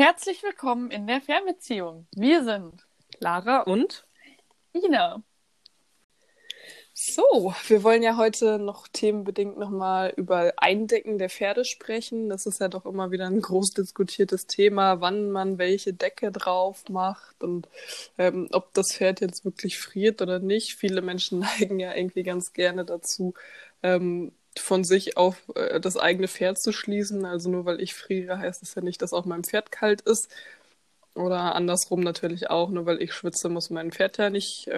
Herzlich willkommen in der Fernbeziehung. Wir sind Lara und Ina. So, wir wollen ja heute noch themenbedingt nochmal über Eindecken der Pferde sprechen. Das ist ja doch immer wieder ein groß diskutiertes Thema, wann man welche Decke drauf macht und ob das Pferd jetzt wirklich friert oder nicht. Viele Menschen neigen ja irgendwie ganz gerne dazu, von sich auf das eigene Pferd zu schließen. Also nur weil ich friere, heißt es ja nicht, dass auch meinem Pferd kalt ist. Oder andersrum natürlich auch, nur weil ich schwitze, muss mein Pferd ja nicht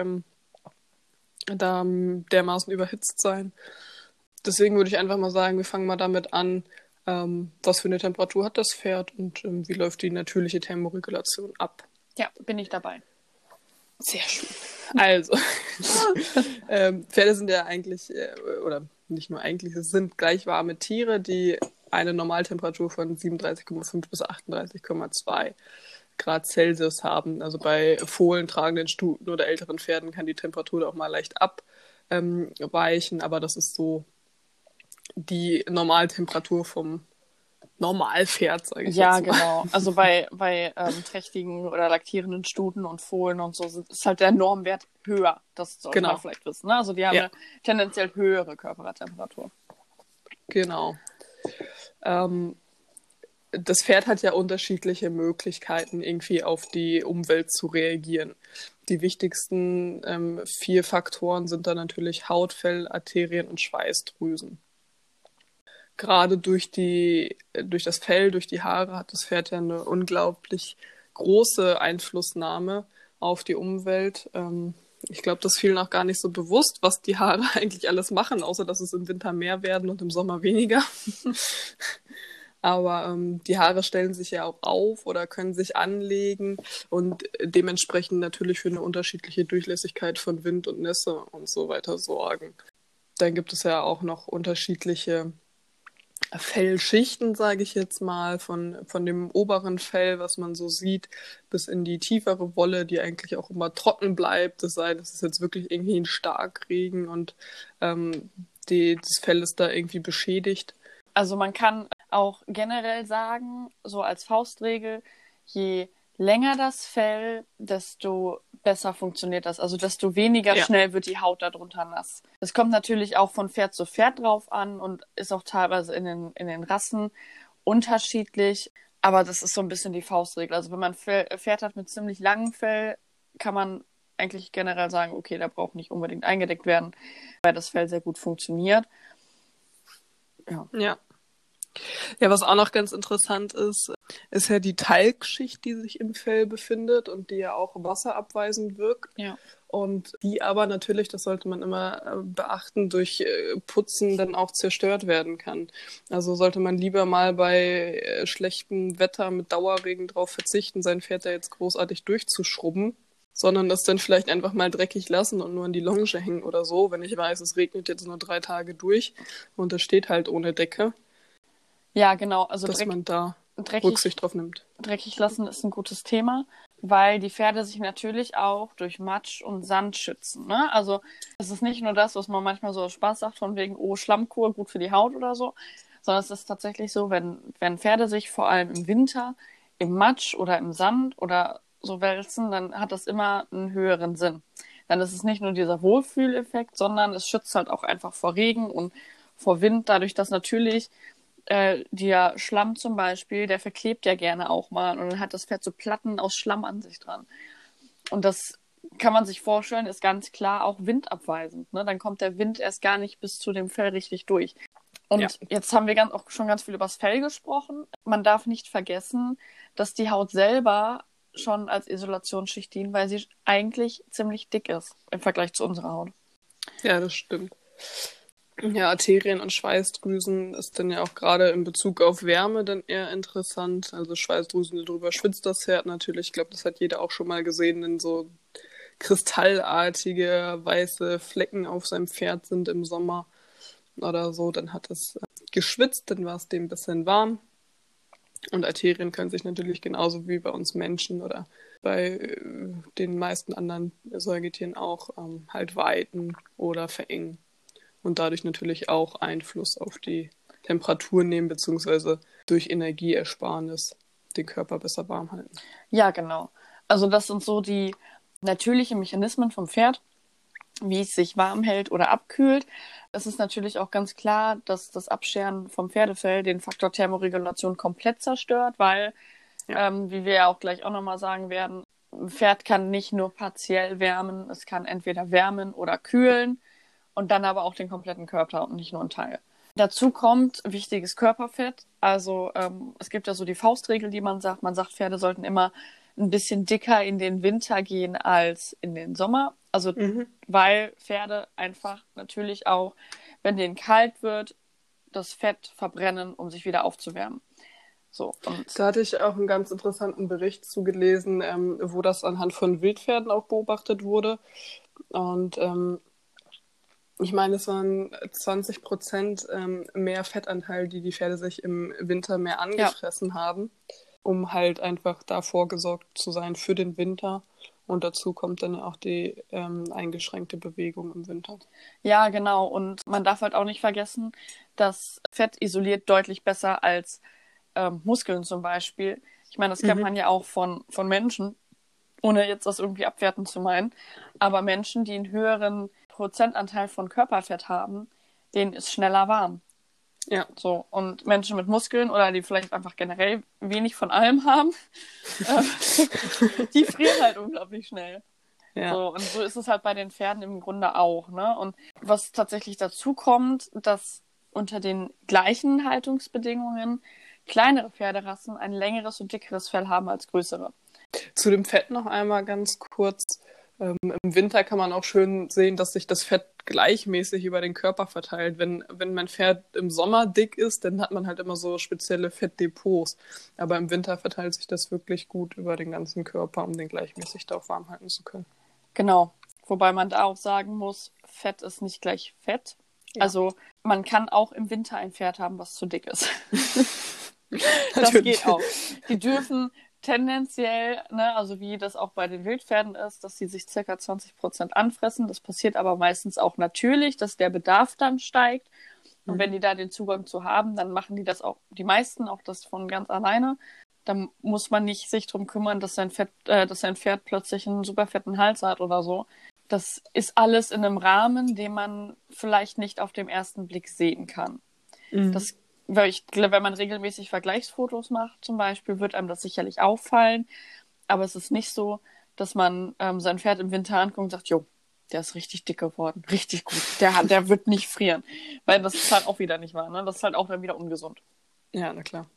dermaßen überhitzt sein. Deswegen würde ich einfach mal sagen, wir fangen mal damit an, was für eine Temperatur hat das Pferd und wie läuft die natürliche Thermoregulation ab. Ja, bin ich dabei. Sehr schön. Also, Pferde sind ja eigentlich, oder nicht nur eigentlich, es sind gleich warme Tiere, die eine Normaltemperatur von 37,5 bis 38,2 Grad Celsius haben. Also bei Fohlen, tragenden Stuten oder älteren Pferden kann die Temperatur auch mal leicht abweichen, aber das ist so die Normaltemperatur vom Normalpferd, sage ich jetzt mal. Ja, genau. Also bei trächtigen oder laktierenden Stuten und Fohlen und so ist halt der Normwert höher. Das sollte man vielleicht wissen. Ne? Also die haben eine tendenziell höhere Körpertemperatur. Genau. Das Pferd hat ja unterschiedliche Möglichkeiten, irgendwie auf die Umwelt zu reagieren. Die wichtigsten 4 Faktoren sind dann natürlich Haut, Fell, Arterien und Schweißdrüsen. Gerade durch das Fell, durch die Haare hat das Pferd ja eine unglaublich große Einflussnahme auf die Umwelt. Ich glaube, das ist vielen auch gar nicht so bewusst, was die Haare eigentlich alles machen, außer dass es im Winter mehr werden und im Sommer weniger. Aber die Haare stellen sich ja auch auf oder können sich anlegen und dementsprechend natürlich für eine unterschiedliche Durchlässigkeit von Wind und Nässe und so weiter sorgen. Dann gibt es ja auch noch unterschiedliche Fellschichten, sage ich jetzt mal, von dem oberen Fell, was man so sieht, bis in die tiefere Wolle, die eigentlich auch immer trocken bleibt, es sei denn, es ist jetzt wirklich irgendwie ein Starkregen und das Fell ist da irgendwie beschädigt. Also man kann auch generell sagen, so als Faustregel, je länger das Fell, desto besser funktioniert das. Also desto weniger schnell wird die Haut darunter nass. Es kommt natürlich auch von Pferd zu Pferd drauf an und ist auch teilweise in den Rassen unterschiedlich. Aber das ist so ein bisschen die Faustregel. Also wenn man ein Pferd hat mit ziemlich langem Fell, kann man eigentlich generell sagen, okay, da braucht nicht unbedingt eingedeckt werden, weil das Fell sehr gut funktioniert. Ja. Ja, was auch noch ganz interessant ist ja die Talgschicht, die sich im Fell befindet und die ja auch wasserabweisend wirkt. Ja. Und die aber natürlich, das sollte man immer beachten, durch Putzen dann auch zerstört werden kann. Also sollte man lieber mal bei schlechtem Wetter mit Dauerregen drauf verzichten, sein Pferd da jetzt großartig durchzuschrubben, sondern das dann vielleicht einfach mal dreckig lassen und nur an die Longe hängen oder so, wenn ich weiß, es regnet jetzt nur 3 Tage durch und das steht halt ohne Decke. Ja, genau. Also dass man da Rücksicht drauf nimmt. Dreckig lassen ist ein gutes Thema, weil die Pferde sich natürlich auch durch Matsch und Sand schützen. Ne? Also es ist nicht nur das, was man manchmal so aus Spaß sagt, von wegen, oh, Schlammkur, gut für die Haut oder so, sondern es ist tatsächlich so, wenn Pferde sich vor allem im Winter im Matsch oder im Sand oder so wälzen, dann hat das immer einen höheren Sinn. Dann ist es nicht nur dieser Wohlfühleffekt, sondern es schützt halt auch einfach vor Regen und vor Wind, dadurch, dass natürlich der Schlamm zum Beispiel, der verklebt ja gerne auch mal und dann hat das Pferd so Platten aus Schlamm an sich dran. Und das kann man sich vorstellen, ist ganz klar auch windabweisend. Ne? Dann kommt der Wind erst gar nicht bis zu dem Fell richtig durch. Und jetzt haben wir auch schon ganz viel über das Fell gesprochen. Man darf nicht vergessen, dass die Haut selber schon als Isolationsschicht dient, weil sie eigentlich ziemlich dick ist im Vergleich zu unserer Haut. Ja, das stimmt. Ja, Arterien und Schweißdrüsen ist dann ja auch gerade in Bezug auf Wärme dann eher interessant. Also Schweißdrüsen, drüber schwitzt das Pferd natürlich. Ich glaube, das hat jeder auch schon mal gesehen, denn so kristallartige weiße Flecken auf seinem Pferd sind im Sommer oder so. Dann hat es geschwitzt, dann war es dem ein bisschen warm. Und Arterien können sich natürlich genauso wie bei uns Menschen oder bei den meisten anderen Säugetieren auch halt weiten oder verengen. Und dadurch natürlich auch Einfluss auf die Temperatur nehmen, beziehungsweise durch Energieersparnis den Körper besser warm halten. Ja, genau. Also das sind so die natürlichen Mechanismen vom Pferd, wie es sich warm hält oder abkühlt. Es ist natürlich auch ganz klar, dass das Abscheren vom Pferdefell den Faktor Thermoregulation komplett zerstört, weil, wie wir ja auch gleich auch nochmal sagen werden, ein Pferd kann nicht nur partiell wärmen, es kann entweder wärmen oder kühlen und dann aber auch den kompletten Körper und nicht nur einen Teil. Dazu kommt wichtiges Körperfett. Also es gibt ja so die Faustregel, die man sagt. Man sagt, Pferde sollten immer ein bisschen dicker in den Winter gehen als in den Sommer. Also weil Pferde einfach natürlich auch, wenn denen kalt wird, das Fett verbrennen, um sich wieder aufzuwärmen. So, und da hatte ich auch einen ganz interessanten Bericht zugelesen, wo das anhand von Wildpferden auch beobachtet wurde. Und ich meine, es waren 20% mehr Fettanteil, die Pferde sich im Winter mehr angefressen haben, um halt einfach da vorgesorgt zu sein für den Winter. Und dazu kommt dann auch die eingeschränkte Bewegung im Winter. Ja, genau. Und man darf halt auch nicht vergessen, dass Fett isoliert deutlich besser als Muskeln zum Beispiel. Ich meine, das kennt man ja auch von Menschen, ohne jetzt das irgendwie abwertend zu meinen. Aber Menschen, die einen höheren Prozentanteil von Körperfett haben, denen ist schneller warm. Ja. So, und Menschen mit Muskeln oder die vielleicht einfach generell wenig von allem haben, die frieren halt unglaublich schnell. Ja. So, und so ist es halt bei den Pferden im Grunde auch, ne? Und was tatsächlich dazu kommt, dass unter den gleichen Haltungsbedingungen kleinere Pferderassen ein längeres und dickeres Fell haben als größere. Zu dem Fett noch einmal ganz kurz. Im Winter kann man auch schön sehen, dass sich das Fett gleichmäßig über den Körper verteilt. Wenn mein Pferd im Sommer dick ist, dann hat man halt immer so spezielle Fettdepots. Aber im Winter verteilt sich das wirklich gut über den ganzen Körper, um den gleichmäßig da auch warm halten zu können. Genau. Wobei man da auch sagen muss, Fett ist nicht gleich Fett. Ja. Also man kann auch im Winter ein Pferd haben, was zu dick ist. Das geht auch. Die dürfen tendenziell, ne, also wie das auch bei den Wildpferden ist, dass sie sich ca. 20% anfressen. Das passiert aber meistens auch natürlich, dass der Bedarf dann steigt. Und wenn die da den Zugang zu haben, dann machen die das auch, die meisten auch das von ganz alleine. Dann muss man nicht sich drum kümmern, dass sein Pferd plötzlich einen super fetten Hals hat oder so. Das ist alles in einem Rahmen, den man vielleicht nicht auf dem ersten Blick sehen kann. Das Wenn man regelmäßig Vergleichsfotos macht zum Beispiel, wird einem das sicherlich auffallen. Aber es ist nicht so, dass man sein Pferd im Winter anguckt und sagt, jo, der ist richtig dick geworden, richtig gut, der wird nicht frieren. Weil das ist halt auch wieder nicht wahr, ne? Das ist halt auch dann wieder ungesund. Ja, na klar.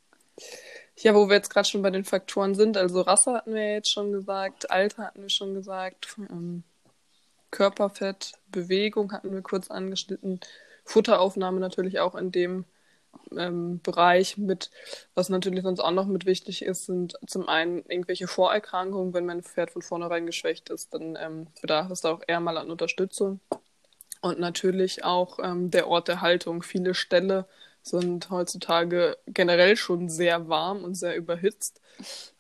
Ja, wo wir jetzt gerade schon bei den Faktoren sind, also Rasse hatten wir jetzt schon gesagt, Alter hatten wir schon gesagt, Körperfett, Bewegung hatten wir kurz angeschnitten, Futteraufnahme natürlich auch in dem Bereich mit, was natürlich sonst auch noch mit wichtig ist, sind zum einen irgendwelche Vorerkrankungen. Wenn mein Pferd von vornherein geschwächt ist, dann bedarf es da auch eher mal an Unterstützung. Und natürlich auch der Ort der Haltung. Viele Ställe sind heutzutage generell schon sehr warm und sehr überhitzt.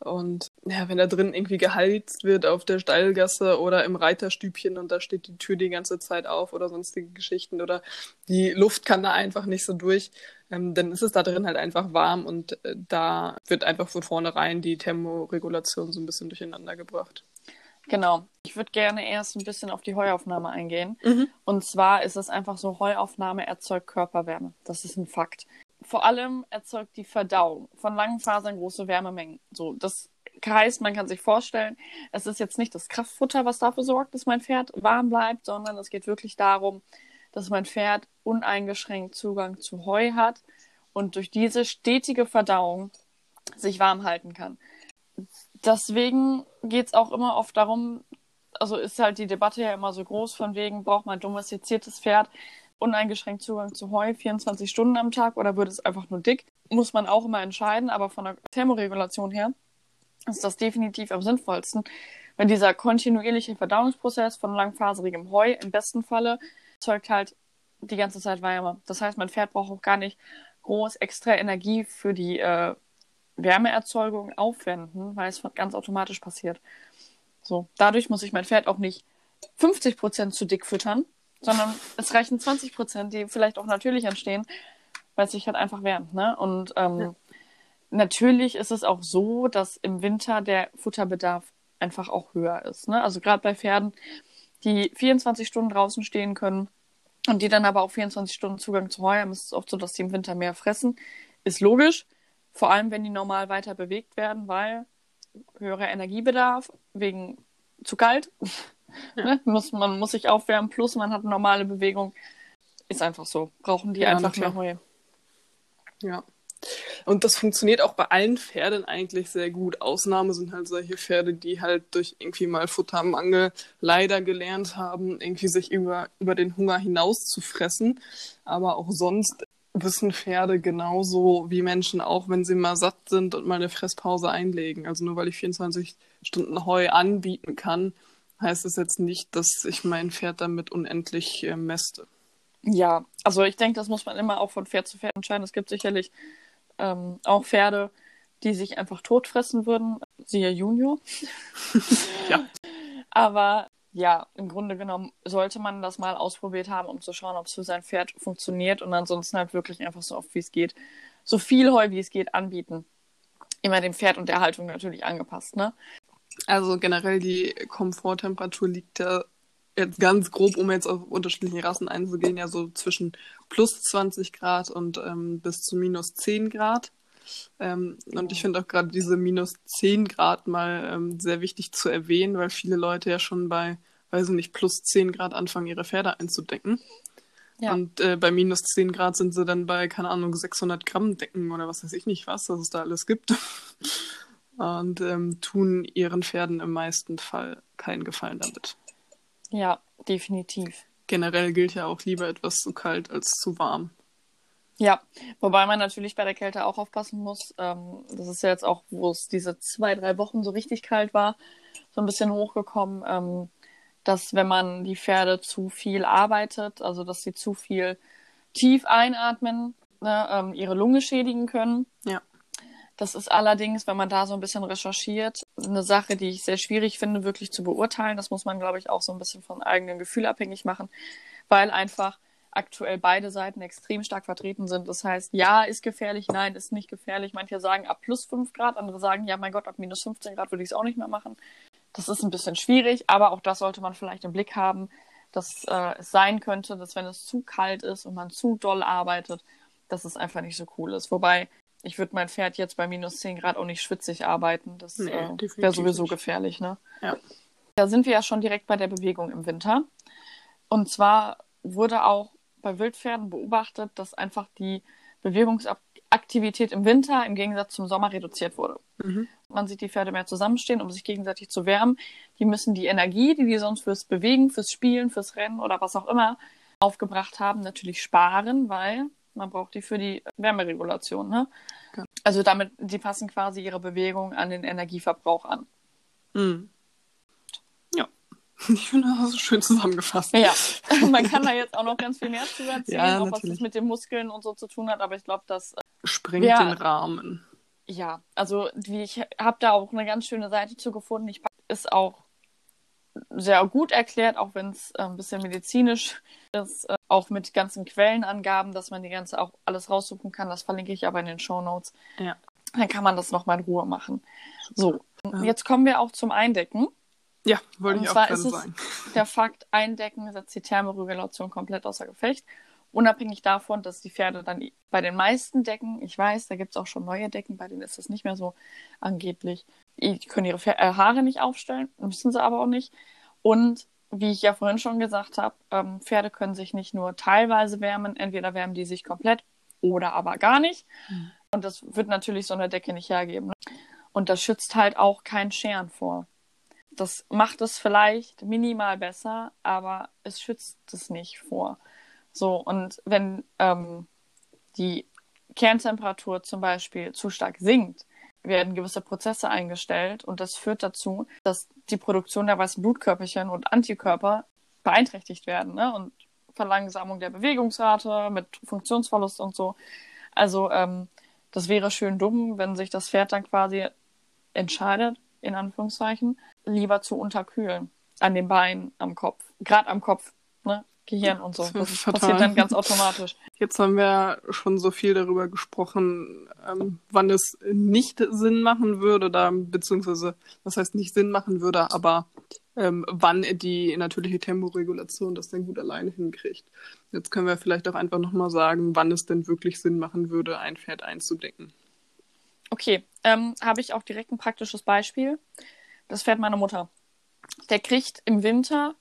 Und ja, wenn da drin irgendwie geheizt wird auf der Stallgasse oder im Reiterstübchen und da steht die Tür die ganze Zeit auf oder sonstige Geschichten oder die Luft kann da einfach nicht so durch, dann ist es da drin halt einfach warm und da wird einfach von vornherein die Thermoregulation so ein bisschen durcheinander gebracht. Genau. Ich würde gerne erst ein bisschen auf die Heuaufnahme eingehen. Und zwar ist es einfach so, Heuaufnahme erzeugt Körperwärme. Das ist ein Fakt. Vor allem erzeugt die Verdauung von langen Fasern große Wärmemengen. So, das heißt, man kann sich vorstellen, es ist jetzt nicht das Kraftfutter, was dafür sorgt, dass mein Pferd warm bleibt, sondern es geht wirklich darum, dass mein Pferd uneingeschränkt Zugang zu Heu hat und durch diese stetige Verdauung sich warm halten kann. Deswegen geht es auch immer oft darum, also ist halt die Debatte ja immer so groß, von wegen, braucht man ein domestiziertes Pferd, uneingeschränkt Zugang zu Heu, 24 Stunden am Tag oder wird es einfach nur dick? Muss man auch immer entscheiden, aber von der Thermoregulation her ist das definitiv am sinnvollsten, wenn dieser kontinuierliche Verdauungsprozess von langfaserigem Heu im besten Falle zeugt halt die ganze Zeit Wärme. Das heißt, mein Pferd braucht auch gar nicht groß extra Energie für die Wärmeerzeugung aufwenden, weil es ganz automatisch passiert. So, dadurch muss ich mein Pferd auch nicht 50% zu dick füttern, sondern es reichen 20%, die vielleicht auch natürlich entstehen, weil es sich halt einfach wärmt, ne? Und Natürlich ist es auch so, dass im Winter der Futterbedarf einfach auch höher ist. Ne? Also gerade bei Pferden, die 24 Stunden draußen stehen können und die dann aber auch 24 Stunden Zugang zu Heu haben, ist es oft so, dass die im Winter mehr fressen. Ist logisch, vor allem wenn die normal weiter bewegt werden, weil höherer Energiebedarf wegen zu kalt. Ja. Ne? Man muss sich aufwärmen, plus man hat eine normale Bewegung. Ist einfach so. Brauchen die einfach mehr Heu. Ja. Und das funktioniert auch bei allen Pferden eigentlich sehr gut. Ausnahme sind halt solche Pferde, die halt durch irgendwie mal Futtermangel leider gelernt haben, irgendwie sich über den Hunger hinaus zu fressen. Aber auch sonst wissen Pferde genauso wie Menschen auch, wenn sie mal satt sind und mal eine Fresspause einlegen. Also nur weil ich 24 Stunden Heu anbieten kann, heißt das jetzt nicht, dass ich mein Pferd damit unendlich mäste. Ja, also ich denke, das muss man immer auch von Pferd zu Pferd entscheiden. Es gibt sicherlich auch Pferde, die sich einfach totfressen würden. Siehe Junior. Ja. Aber ja, im Grunde genommen sollte man das mal ausprobiert haben, um zu schauen, ob es für sein Pferd funktioniert, und ansonsten halt wirklich einfach so oft wie es geht, so viel Heu wie es geht anbieten. Immer dem Pferd und der Haltung natürlich angepasst, ne? Also generell die Komforttemperatur liegt ja jetzt ganz grob, um jetzt auf unterschiedliche Rassen einzugehen, ja so zwischen plus 20 Grad und bis zu minus 10 Grad. Und ich finde auch gerade diese minus 10 Grad mal sehr wichtig zu erwähnen, weil viele Leute ja schon bei, weiß ich nicht, plus 10 Grad anfangen, ihre Pferde einzudecken. Ja. Und bei minus 10 Grad sind sie dann bei, keine Ahnung, 600 Gramm Decken oder was weiß ich nicht was, dass es da alles gibt. Und tun ihren Pferden im meisten Fall keinen Gefallen damit. Ja, definitiv. Generell gilt ja auch lieber etwas zu kalt als zu warm. Ja, wobei man natürlich bei der Kälte auch aufpassen muss. Das ist ja jetzt auch, wo es diese 2-3 Wochen so richtig kalt war, so ein bisschen hochgekommen, dass wenn man die Pferde zu viel arbeitet, also dass sie zu viel tief einatmen, ne, ihre Lunge schädigen können. Ja. Das ist allerdings, wenn man da so ein bisschen recherchiert, eine Sache, die ich sehr schwierig finde, wirklich zu beurteilen. Das muss man, glaube ich, auch so ein bisschen von eigenem Gefühl abhängig machen, weil einfach aktuell beide Seiten extrem stark vertreten sind. Das heißt, ja, ist gefährlich, nein, ist nicht gefährlich. Manche sagen ab plus 5 Grad, andere sagen, ja, mein Gott, ab minus 15 Grad würde ich es auch nicht mehr machen. Das ist ein bisschen schwierig, aber auch das sollte man vielleicht im Blick haben, dass es sein könnte, dass wenn es zu kalt ist und man zu doll arbeitet, dass es einfach nicht so cool ist. Wobei, ich würde mein Pferd jetzt bei minus 10 Grad auch nicht schwitzig arbeiten. Das wäre sowieso nicht gefährlich, ne? Ja. Da sind wir ja schon direkt bei der Bewegung im Winter. Und zwar wurde auch bei Wildpferden beobachtet, dass einfach die Bewegungsaktivität im Winter im Gegensatz zum Sommer reduziert wurde. Mhm. Man sieht die Pferde mehr zusammenstehen, um sich gegenseitig zu wärmen. Die müssen die Energie, die die sonst fürs Bewegen, fürs Spielen, fürs Rennen oder was auch immer aufgebracht haben, natürlich sparen, weil man braucht die für die Wärmeregulation, ne? Okay. Also damit, die passen quasi ihre Bewegung an den Energieverbrauch an. Mhm. Ja. Ich finde, das ist schön zusammengefasst. Ja, man kann da jetzt auch noch ganz viel mehr zu erzählen, ja, auch was das mit den Muskeln und so zu tun hat, aber ich glaube, das sprengt den Rahmen. Ja, also ich habe da auch eine ganz schöne Seite zu gefunden. Ich ist auch sehr gut erklärt, auch wenn es ein bisschen medizinisch ist, auch mit ganzen Quellenangaben, dass man die ganze auch alles raussuchen kann. Das verlinke ich aber in den Shownotes. Ja. Dann kann man das nochmal in Ruhe machen. So, jetzt kommen wir auch zum Eindecken. Ja, wollte ich auch gerade sagen. Und zwar ist es der Fakt, Eindecken setzt die Thermoregulation komplett außer Gefecht. Unabhängig davon, dass die Pferde dann bei den meisten Decken, ich weiß, da gibt es auch schon neue Decken, bei denen ist das nicht mehr so angeblich, die können ihre Haare nicht aufstellen, müssen sie aber auch nicht. Und wie ich ja vorhin schon gesagt habe, Pferde können sich nicht nur teilweise wärmen, entweder wärmen die sich komplett oder aber gar nicht. Mhm. Und das wird natürlich so eine Decke nicht hergeben. Und das schützt halt auch kein Scheren vor. Das macht es vielleicht minimal besser, aber es schützt es nicht vor. So, und wenn die Kerntemperatur zum Beispiel zu stark sinkt, werden gewisse Prozesse eingestellt und das führt dazu, dass die Produktion der weißen Blutkörperchen und Antikörper beeinträchtigt werden, ne? Und Verlangsamung der Bewegungsrate mit Funktionsverlust und so. Also das wäre schön dumm, wenn sich das Pferd dann quasi entscheidet, in Anführungszeichen, lieber zu unterkühlen. An den Beinen, am Kopf. Gerade am Kopf, ne? Gehirn und so. Das passiert dann ganz automatisch. Jetzt haben wir schon so viel darüber gesprochen, wann es nicht Sinn machen würde, da, beziehungsweise, was heißt nicht Sinn machen würde, aber wann die natürliche Temporegulation das denn gut alleine hinkriegt. Jetzt können wir vielleicht auch einfach nochmal sagen, wann es denn wirklich Sinn machen würde, ein Pferd einzudecken. Okay, habe ich auch direkt ein praktisches Beispiel. Das Pferd meiner Mutter. Der kriegt im Winter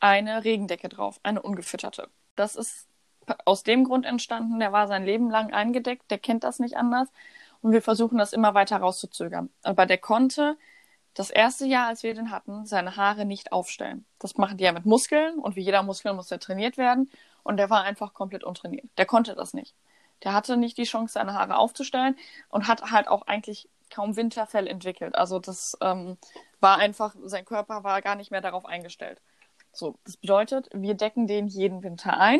eine Regendecke drauf, eine ungefütterte. Das ist aus dem Grund entstanden, der war sein Leben lang eingedeckt, der kennt das nicht anders und wir versuchen das immer weiter rauszuzögern. Aber der konnte das erste Jahr, als wir den hatten, seine Haare nicht aufstellen. Das machen die ja mit Muskeln und wie jeder Muskel muss der trainiert werden und der war einfach komplett untrainiert. Der konnte das nicht. Der hatte nicht die Chance, seine Haare aufzustellen und hat halt auch eigentlich kaum Winterfell entwickelt. Also das war einfach, sein Körper war gar nicht mehr darauf eingestellt. So, das bedeutet, wir decken den jeden Winter ein,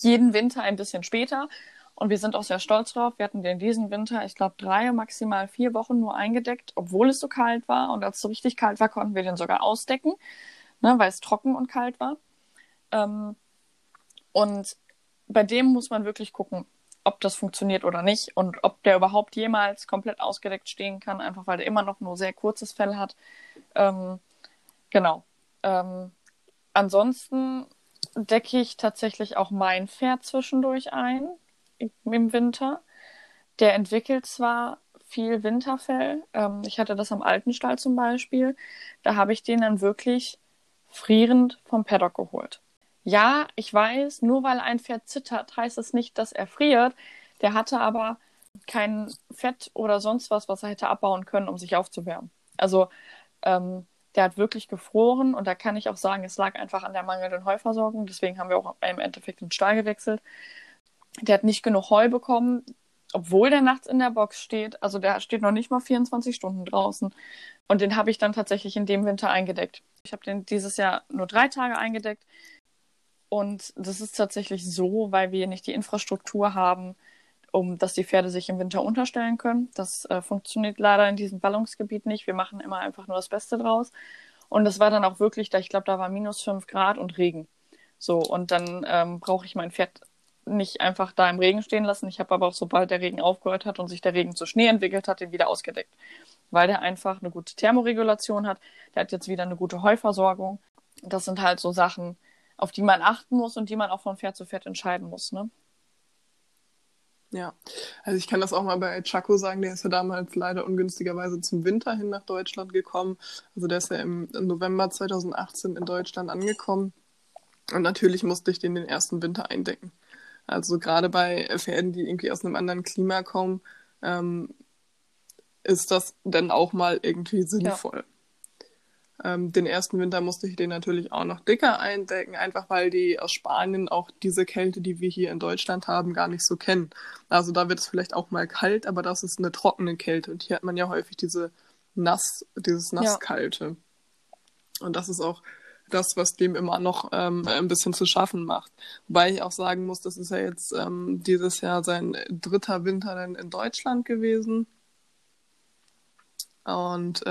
jeden Winter ein bisschen später und wir sind auch sehr stolz drauf. Wir hatten den diesen Winter, ich glaube, 3, maximal 4 Wochen nur eingedeckt, obwohl es so kalt war und als es so richtig kalt war, konnten wir den sogar ausdecken, ne, weil es trocken und kalt war. Und bei dem muss man wirklich gucken, ob das funktioniert oder nicht und ob der überhaupt jemals komplett ausgedeckt stehen kann, einfach weil der immer noch nur sehr kurzes Fell hat. Genau. Ansonsten decke ich tatsächlich auch mein Pferd zwischendurch ein im Winter. Der entwickelt zwar viel Winterfell. Ich hatte das am alten Stall zum Beispiel. Da habe ich den dann wirklich frierend vom Paddock geholt. Ja, ich weiß, nur weil ein Pferd zittert, heißt es nicht, dass er friert. Der hatte aber kein Fett oder sonst was, was er hätte abbauen können, um sich aufzuwärmen. Also, der hat wirklich gefroren und da kann ich auch sagen, es lag einfach an der mangelnden Heuversorgung. Deswegen haben wir auch im Endeffekt den Stall gewechselt. Der hat nicht genug Heu bekommen, obwohl der nachts in der Box steht. Also der steht noch nicht mal 24 Stunden draußen. Und den habe ich dann tatsächlich in dem Winter eingedeckt. Ich habe den dieses Jahr nur 3 Tage eingedeckt. Und das ist tatsächlich so, weil wir nicht die Infrastruktur haben, dass die Pferde sich im Winter unterstellen können. Das funktioniert leider in diesem Ballungsgebiet nicht. Wir machen immer einfach nur das Beste draus. Und das war dann auch wirklich, ich glaube, da war -5 Grad und Regen. So, und dann brauche ich mein Pferd nicht einfach da im Regen stehen lassen. Ich habe aber auch, sobald der Regen aufgehört hat und sich der Regen zu Schnee entwickelt hat, den wieder ausgedeckt. Weil der einfach eine gute Thermoregulation hat. Der hat jetzt wieder eine gute Heuversorgung. Das sind halt so Sachen, auf die man achten muss und die man auch von Pferd zu Pferd entscheiden muss, ne? Ja, also ich kann das auch mal bei Chaco sagen, der ist ja damals leider ungünstigerweise zum Winter hin nach Deutschland gekommen. Also der ist ja im November 2018 in Deutschland angekommen und natürlich musste ich den ersten Winter eindecken. Also gerade bei Pferden, die irgendwie aus einem anderen Klima kommen, ist das dann auch mal irgendwie sinnvoll. Ja. Den ersten Winter musste ich den natürlich auch noch dicker eindecken, einfach weil die aus Spanien auch diese Kälte, die wir hier in Deutschland haben, gar nicht so kennen. Also da wird es vielleicht auch mal kalt, aber das ist eine trockene Kälte und hier hat man ja häufig dieses Nasskalte. Ja. Und das ist auch das, was dem immer noch ein bisschen zu schaffen macht. Wobei ich auch sagen muss, das ist ja jetzt dieses Jahr sein 3. Winter dann in Deutschland gewesen. Und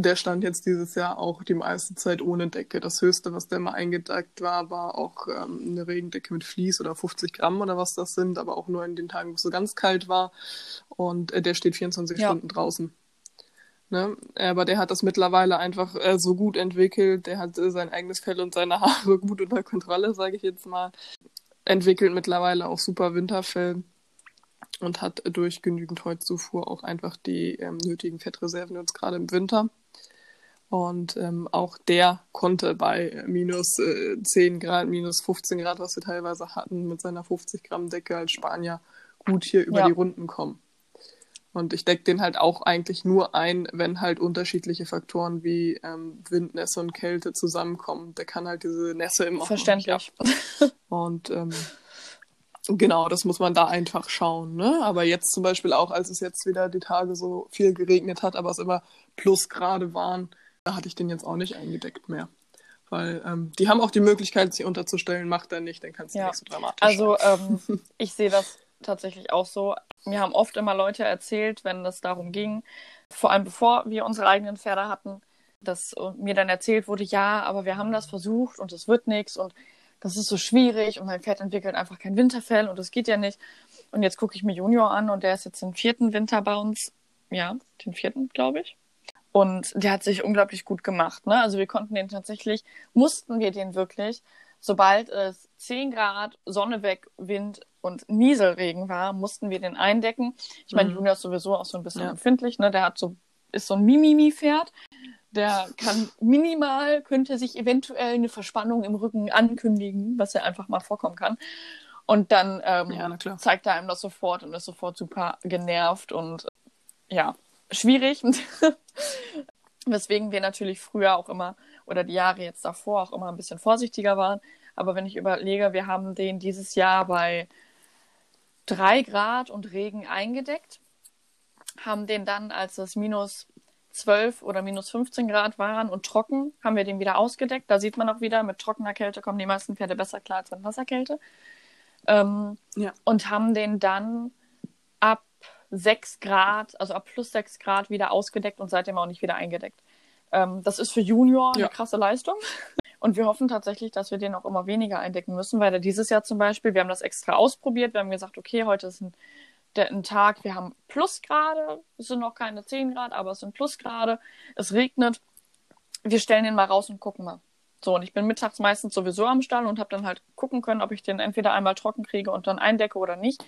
der stand jetzt dieses Jahr auch die meiste Zeit ohne Decke. Das Höchste, was der mal eingedeckt war, war auch eine Regendecke mit Vlies oder 50 Gramm oder was das sind, aber auch nur in den Tagen, wo es so ganz kalt war. Und der steht 24 Stunden draußen. Ne? Aber der hat das mittlerweile einfach so gut entwickelt. Der hat sein eigenes Fell und seine Haare gut unter Kontrolle, sage ich jetzt mal. Entwickelt mittlerweile auch super Winterfell. Und hat durch genügend Heuzufuhr auch einfach die nötigen Fettreserven jetzt gerade im Winter. Und auch der konnte bei minus 10 Grad, minus 15 Grad, was wir teilweise hatten, mit seiner 50 Gramm Decke als Spanier gut hier über die Runden kommen. Und ich decke den halt auch eigentlich nur ein, wenn halt unterschiedliche Faktoren wie Windnässe und Kälte zusammenkommen. Der kann halt diese Nässe immer verständlich. Und genau, das muss man da einfach schauen, ne? Aber jetzt zum Beispiel auch, als es jetzt wieder die Tage so viel geregnet hat, aber es immer Plusgrade waren, da hatte ich den jetzt auch nicht eingedeckt mehr. Weil die haben auch die Möglichkeit, sich unterzustellen, macht er nicht, dann kannst du nicht so dramatisch sein. Also ich sehe das tatsächlich auch so. Mir haben oft immer Leute erzählt, wenn es darum ging, vor allem bevor wir unsere eigenen Pferde hatten, dass mir dann erzählt wurde, ja, aber wir haben das versucht und es wird nichts und das ist so schwierig und mein Pferd entwickelt einfach kein Winterfell und das geht ja nicht. Und jetzt gucke ich mir Junior an und der ist jetzt den 4. Winter bei uns. Ja, den 4., glaube ich. Und der hat sich unglaublich gut gemacht. Ne? Also wir mussten wir den wirklich, sobald es 10 Grad, Sonne weg, Wind und Nieselregen war, mussten wir den eindecken. Ich meine, Junior ist sowieso auch so ein bisschen empfindlich. Ne? Der ist so ein Mimimi-Pferd. Der kann könnte sich eventuell eine Verspannung im Rücken ankündigen, was ja einfach mal vorkommen kann. Und dann zeigt er einem das sofort und ist sofort super genervt und ja, schwierig. Weswegen wir natürlich früher auch immer oder die Jahre jetzt davor auch immer ein bisschen vorsichtiger waren. Aber wenn ich überlege, wir haben den dieses Jahr bei 3 Grad und Regen eingedeckt, haben den dann, als es -12 oder -15 Grad waren und trocken, haben wir den wieder ausgedeckt. Da sieht man auch wieder, mit trockener Kälte kommen die meisten Pferde besser klar als mit Wasserkälte. Und haben den dann ab 6 Grad, also ab +6 Grad wieder ausgedeckt und seitdem auch nicht wieder eingedeckt. Das ist für Junior eine krasse Leistung. Und wir hoffen tatsächlich, dass wir den auch immer weniger eindecken müssen, weil er dieses Jahr zum Beispiel, wir haben das extra ausprobiert, wir haben gesagt, okay, heute ist ein Tag, wir haben Plusgrade, es sind noch keine 10 Grad, aber es sind Plusgrade, es regnet, wir stellen den mal raus und gucken mal. So, und ich bin mittags meistens sowieso am Stall und habe dann halt gucken können, ob ich den entweder einmal trocken kriege und dann eindecke oder nicht.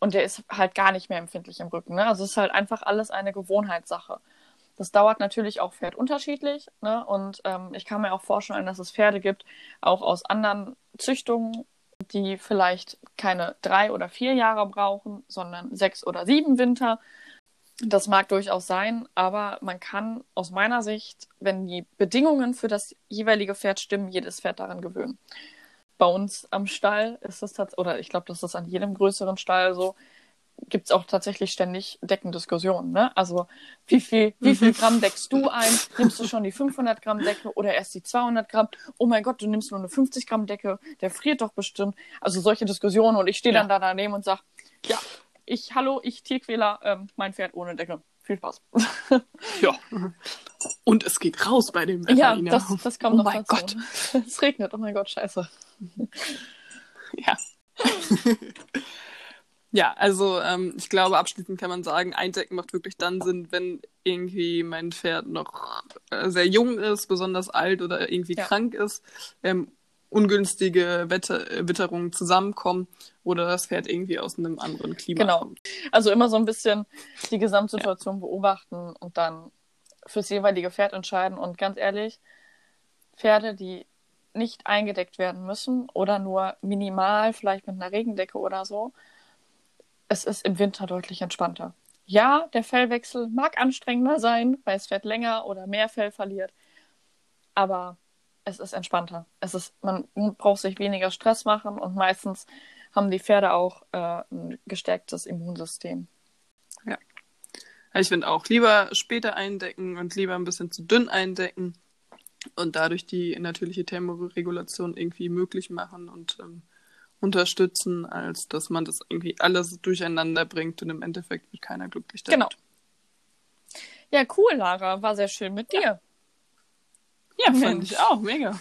Und der ist halt gar nicht mehr empfindlich im Rücken. Ne? Also es ist halt einfach alles eine Gewohnheitssache. Das dauert natürlich auch Pferd unterschiedlich. Ne? Und ich kann mir auch vorstellen, dass es Pferde gibt, auch aus anderen Züchtungen, die vielleicht keine 3 oder 4 Jahre brauchen, sondern 6 oder 7 Winter. Das mag durchaus sein, aber man kann aus meiner Sicht, wenn die Bedingungen für das jeweilige Pferd stimmen, jedes Pferd daran gewöhnen. Bei uns am Stall ist es tatsächlich, oder ich glaube, das ist an jedem größeren Stall so, gibt es auch tatsächlich ständig Deckendiskussionen. Ne? Also wie viel Gramm deckst du ein? Nimmst du schon die 500 Gramm Decke oder erst die 200 Gramm? Oh mein Gott, du nimmst nur eine 50 Gramm Decke, der friert doch bestimmt. Also solche Diskussionen und ich stehe dann da daneben und sage, ja, ich Tierquäler, mein Pferd ohne Decke. Viel Spaß. Ja. Und es geht raus bei dem Wetter. Ja, das kommt noch dazu. Oh mein Gott. Es regnet, oh mein Gott, scheiße. Ja. Ja, also ich glaube, abschließend kann man sagen, eindecken macht wirklich dann Sinn, wenn irgendwie mein Pferd noch sehr jung ist, besonders alt oder irgendwie krank ist, ungünstige Witterungen zusammenkommen oder das Pferd irgendwie aus einem anderen Klima kommt. Also immer so ein bisschen die Gesamtsituation beobachten und dann fürs jeweilige Pferd entscheiden. Und ganz ehrlich, Pferde, die nicht eingedeckt werden müssen oder nur minimal, vielleicht mit einer Regendecke oder so, es ist im Winter deutlich entspannter. Ja, der Fellwechsel mag anstrengender sein, weil das Pferd länger oder mehr Fell verliert, aber es ist entspannter. Man braucht sich weniger Stress machen und meistens haben die Pferde auch ein gestärktes Immunsystem. Ja, ich finde auch, lieber später eindecken und lieber ein bisschen zu dünn eindecken und dadurch die natürliche Thermoregulation irgendwie möglich machen und unterstützen, als dass man das irgendwie alles durcheinander bringt und im Endeffekt wird keiner glücklich damit. Genau. Ja, cool, Lara. War sehr schön mit dir. Ja, fand ich auch. Mega.